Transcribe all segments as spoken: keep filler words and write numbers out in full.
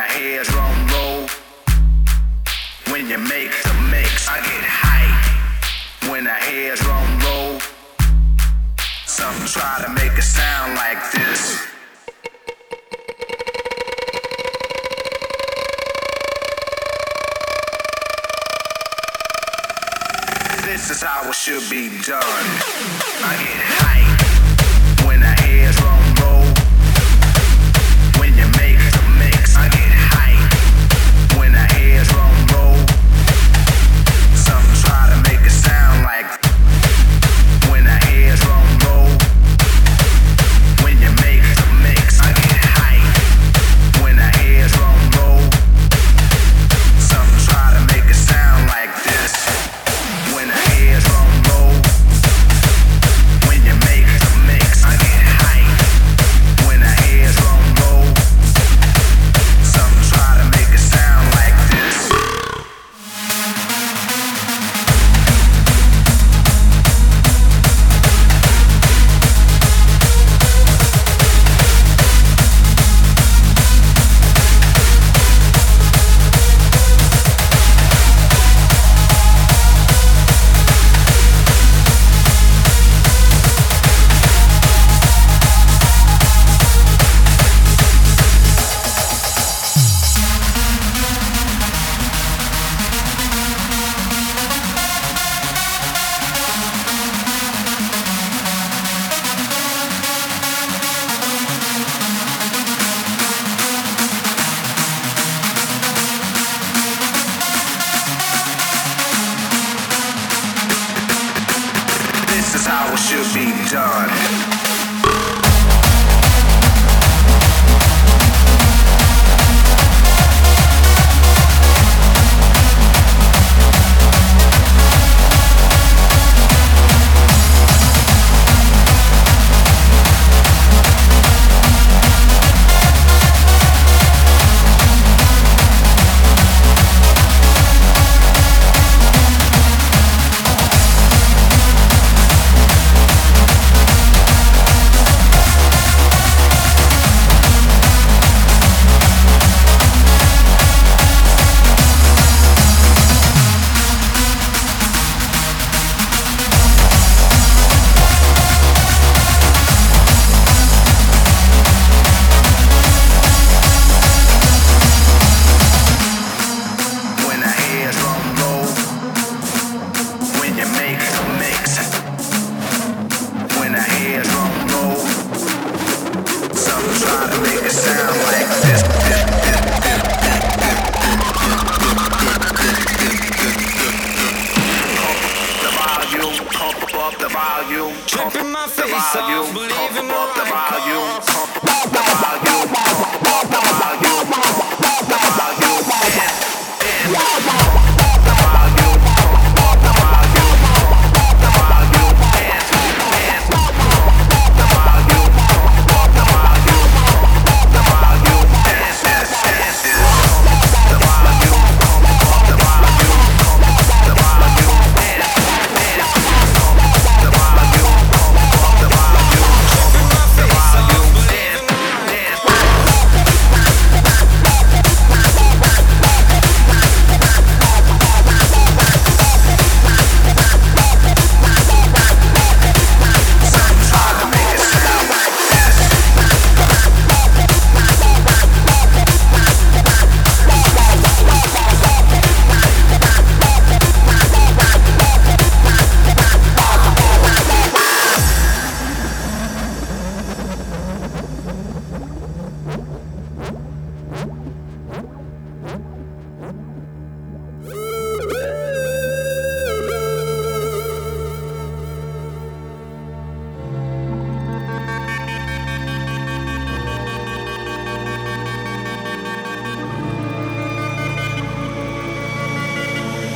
I hear a drum roll. When you make the mix, I get hype. When I hear a drum roll, some try to make a sound like this. This is how it should be done. I get hype when I hear a drum roll. When you make the mix, I get hype when I hear a drum roll. Some try to make a sound like when I hear a drum roll. When you make the mix, I get hype when I hear a drum roll. Some try to make a sound like this.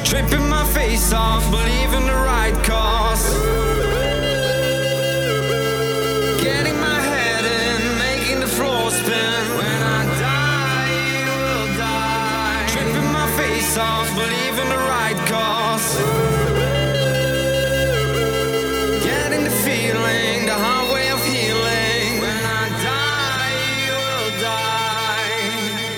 Tripping my face off, believing the right cause. Getting my head in, making the floor spin. When I die, you will die. Tripping my face off, believing the right cause. Getting the feeling, the highway of healing. When I die, you will die.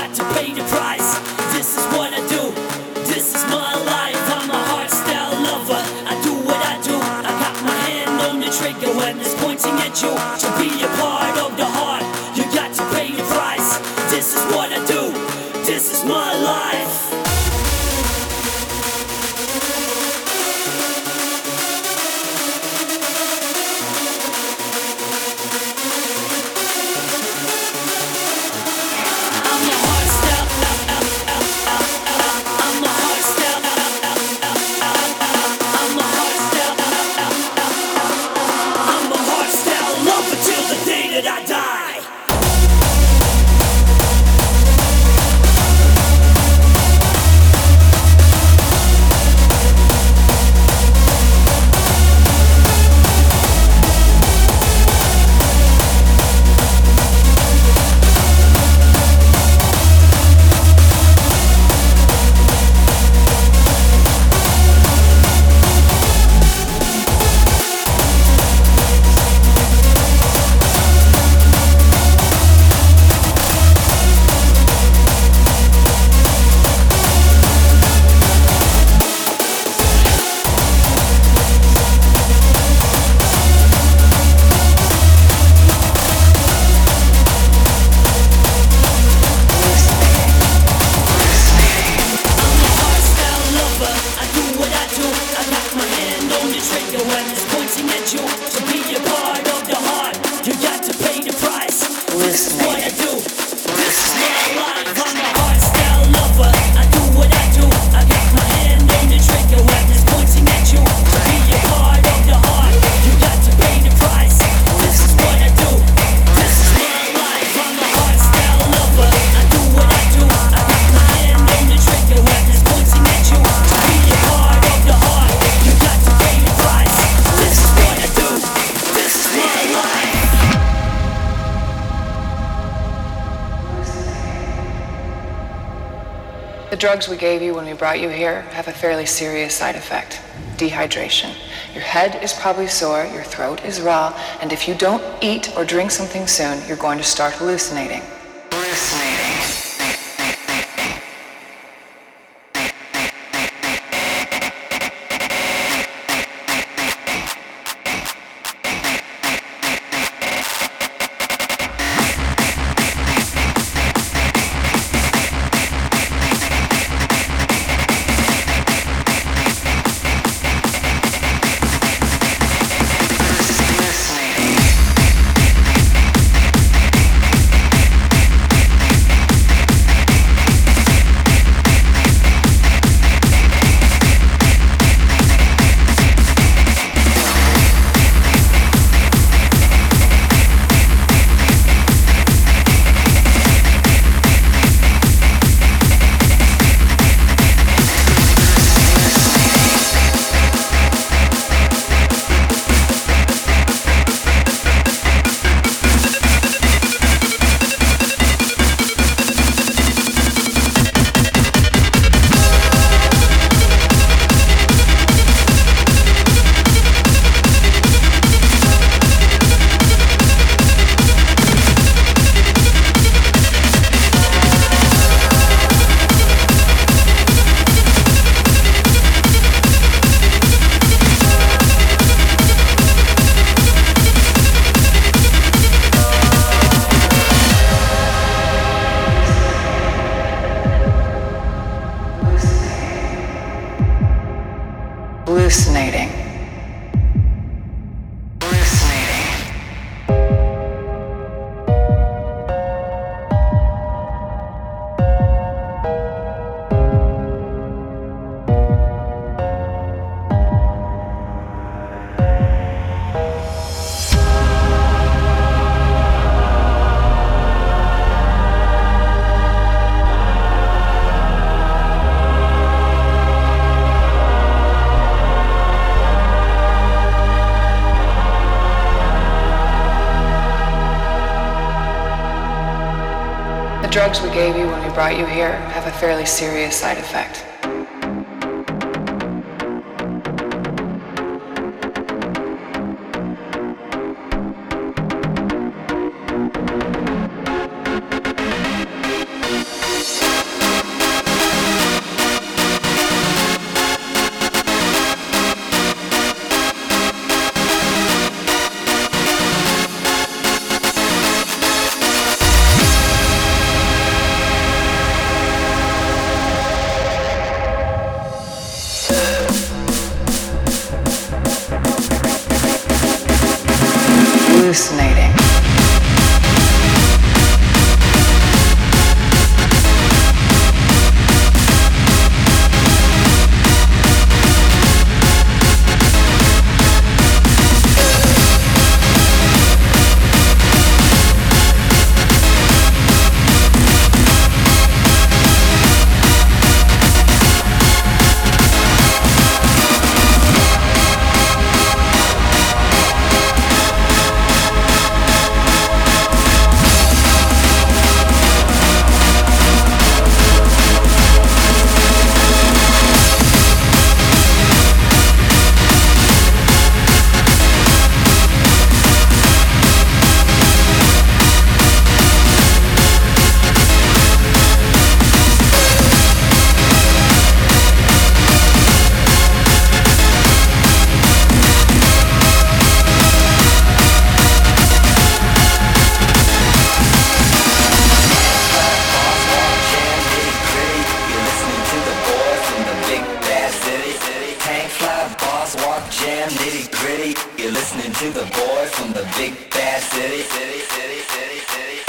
got to pay the price. This is what I do, this is my life. I'm a hardstyle lover, I do what I do. I got my hand on the trigger when it's pointing at you. To be a part of the heart, you got to pay the price. This is what I do, this is my life. The drugs we gave you when we brought you here have a fairly serious side effect: dehydration. Your head is probably sore, your throat is raw, and if you don't eat or drink something soon, you're going to start hallucinating. Hallucinating. Hallucinating. The drugs we gave you when we brought you here have a fairly serious side effect. hallucinating. You're listening to the boy from the big bad city, city, city, city, city, city.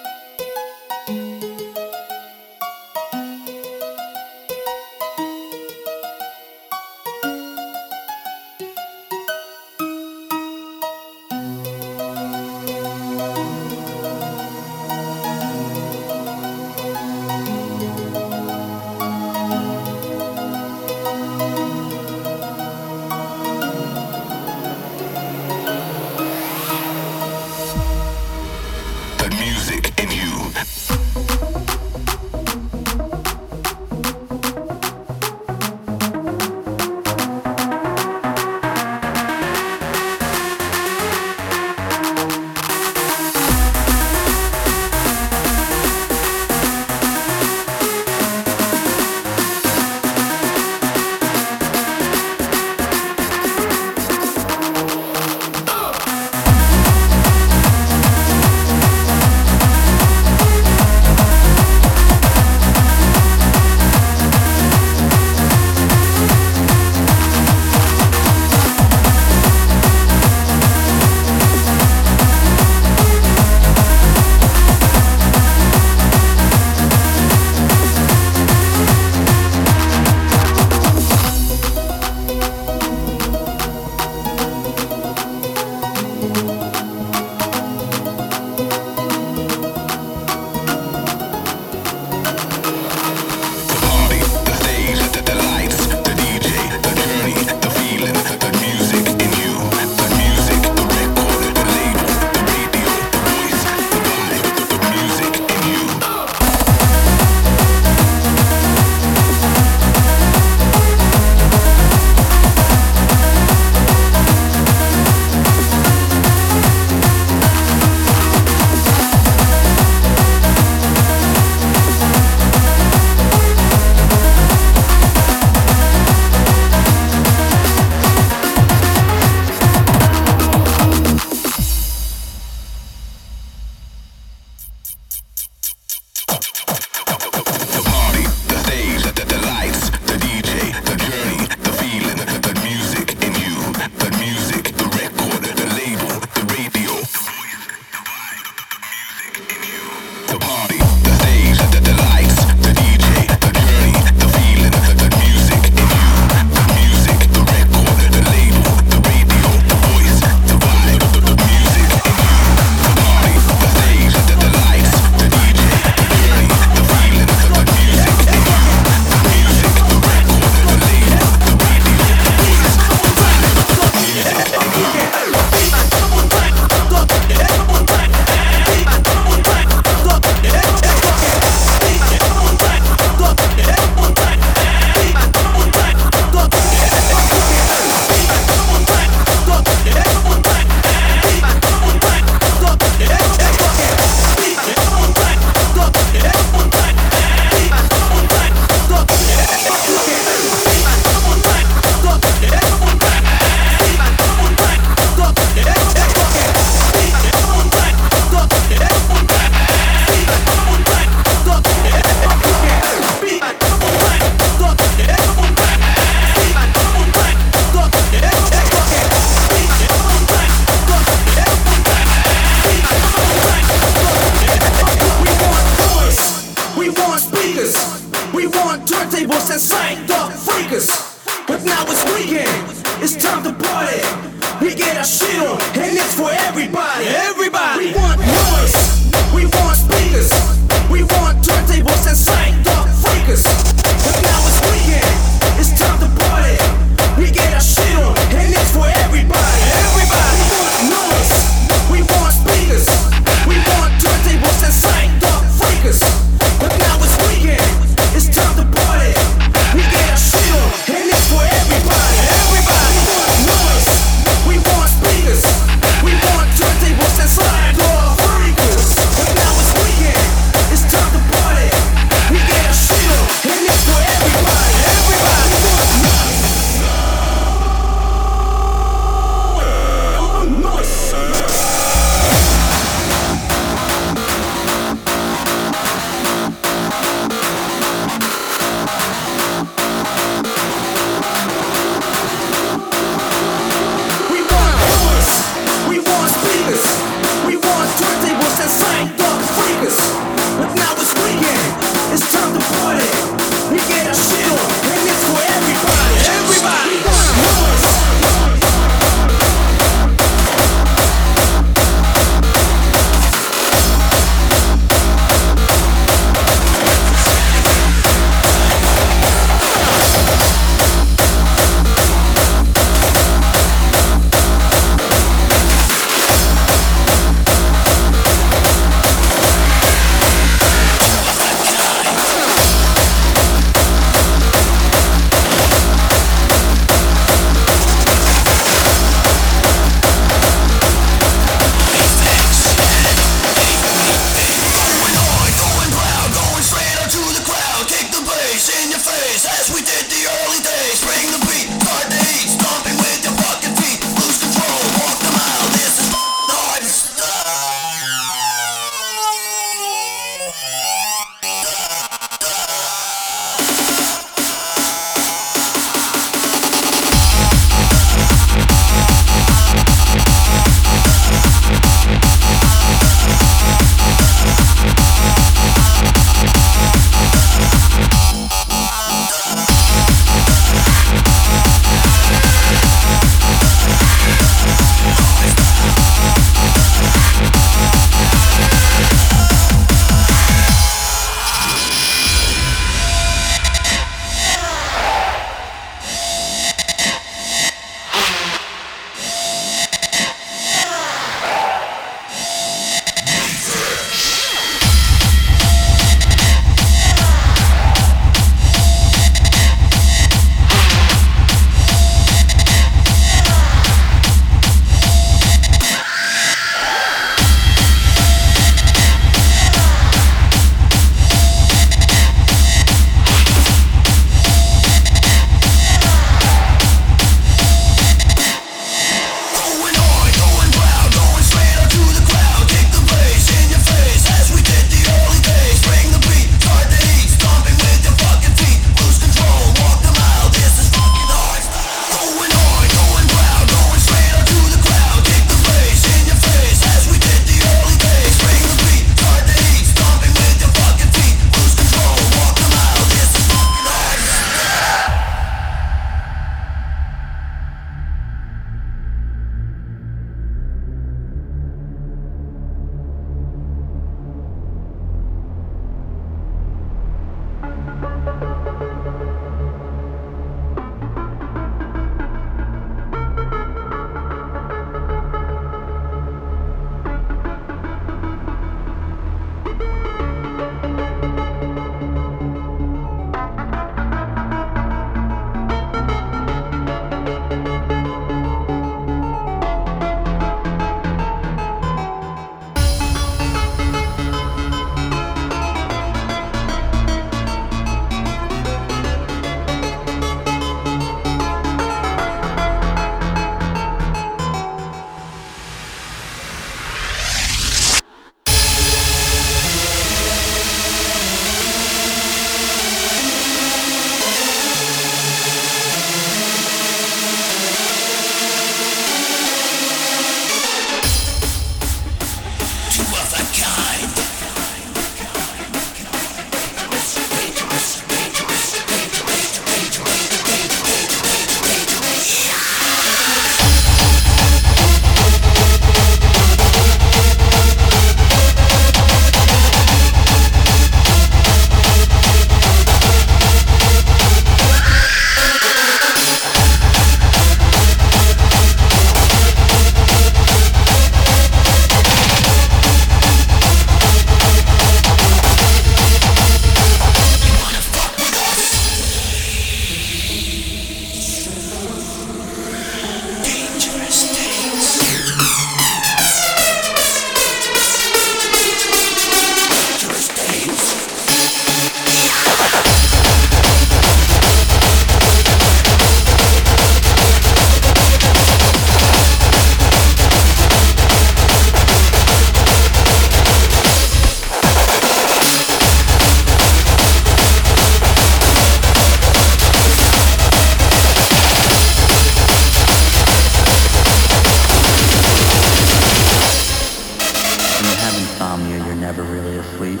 never really asleep,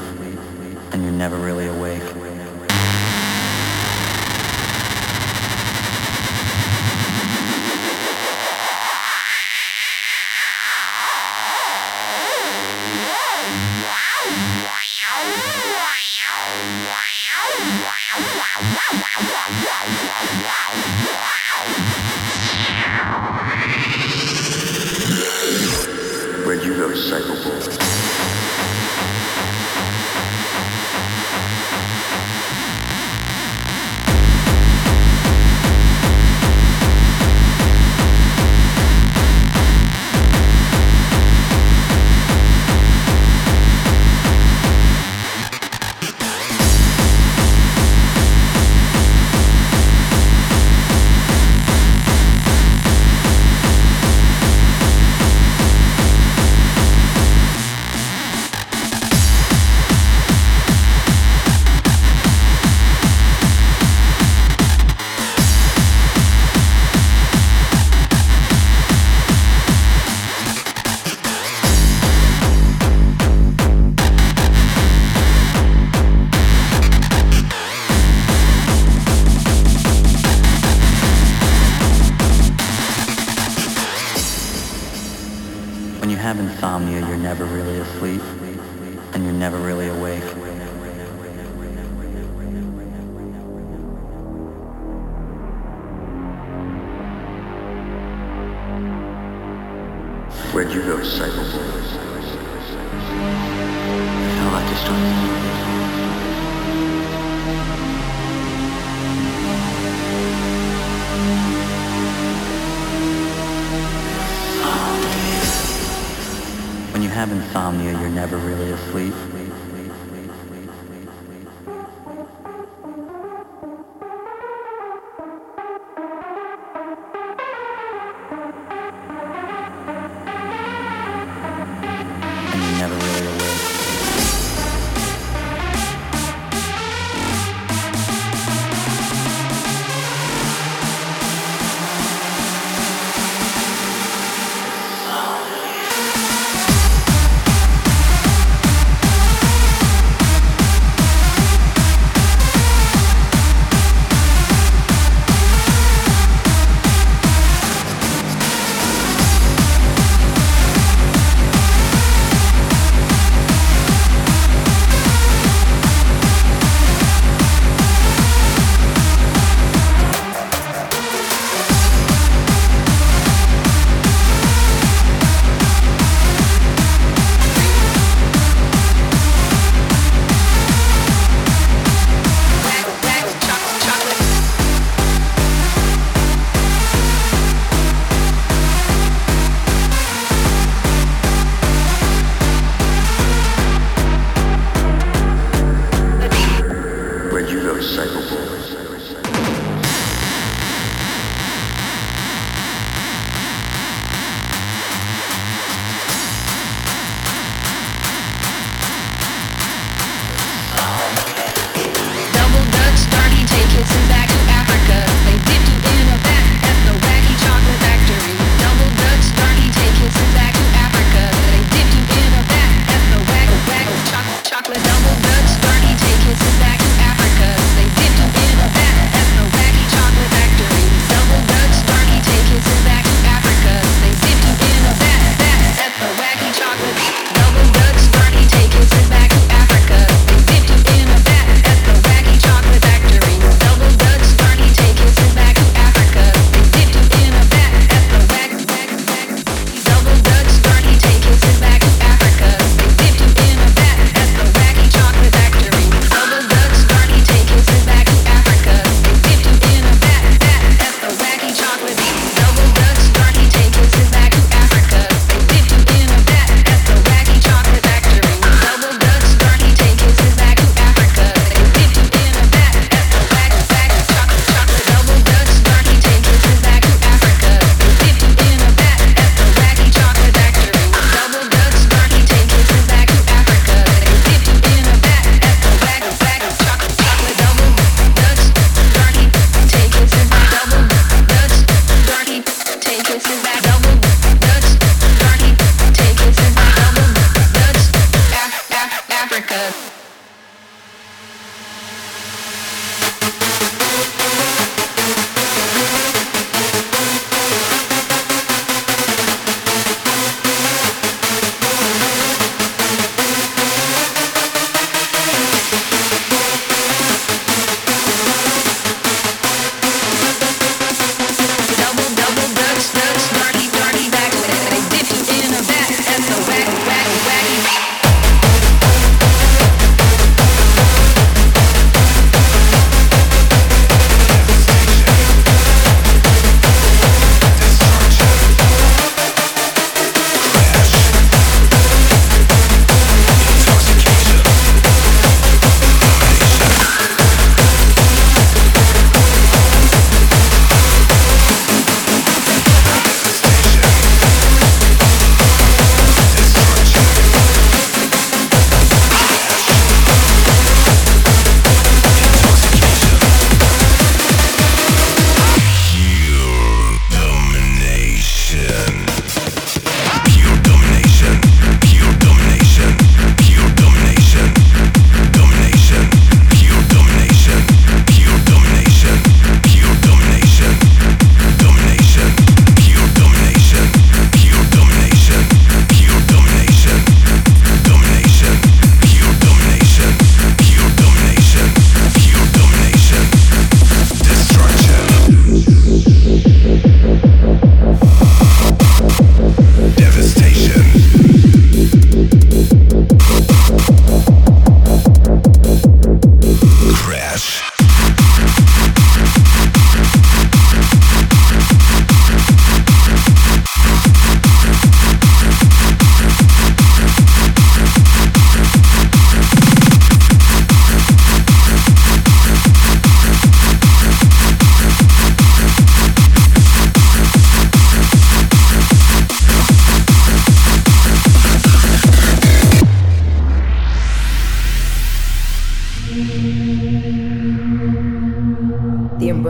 and you're never really awake.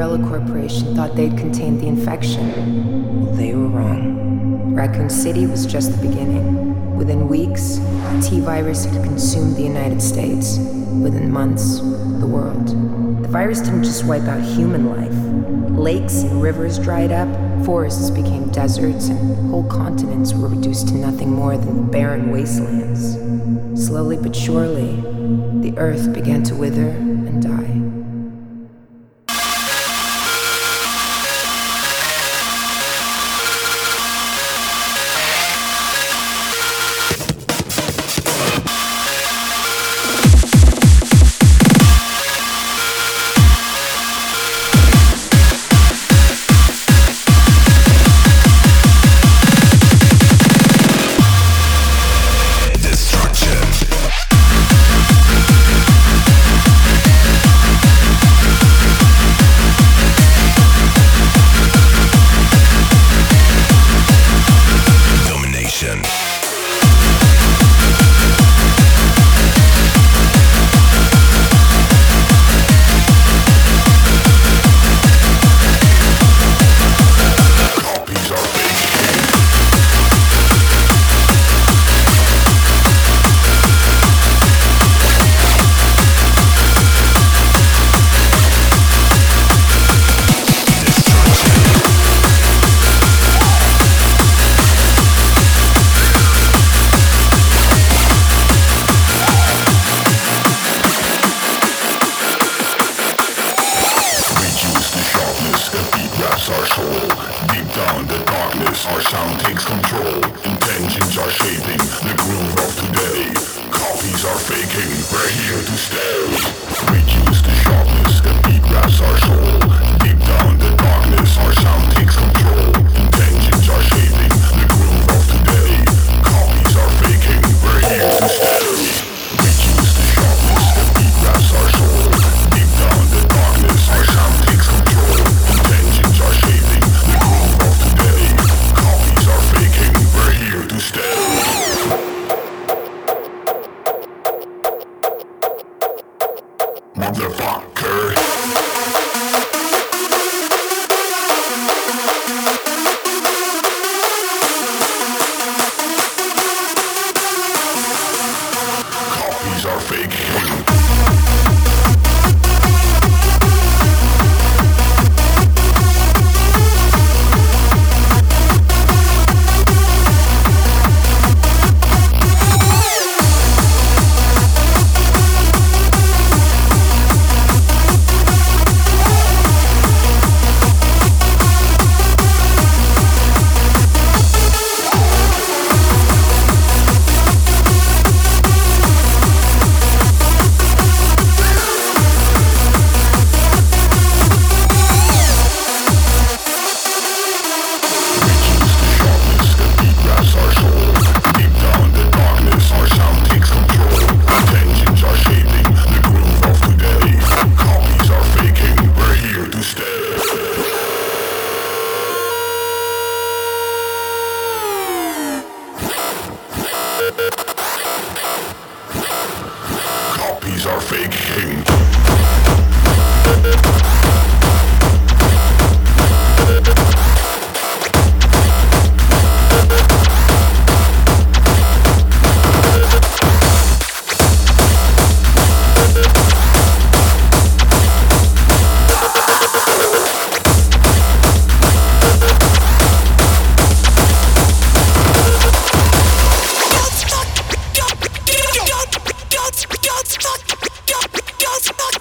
Umbrella Corporation thought they'd contained the infection. Well, they were wrong. Raccoon City was just the beginning. Within weeks, the T-Virus had consumed the United States. Within months, the world. The virus didn't just wipe out human life. Lakes and rivers dried up, forests became deserts, and whole continents were reduced to nothing more than barren wastelands. Slowly but surely, the earth began to wither and die. Don't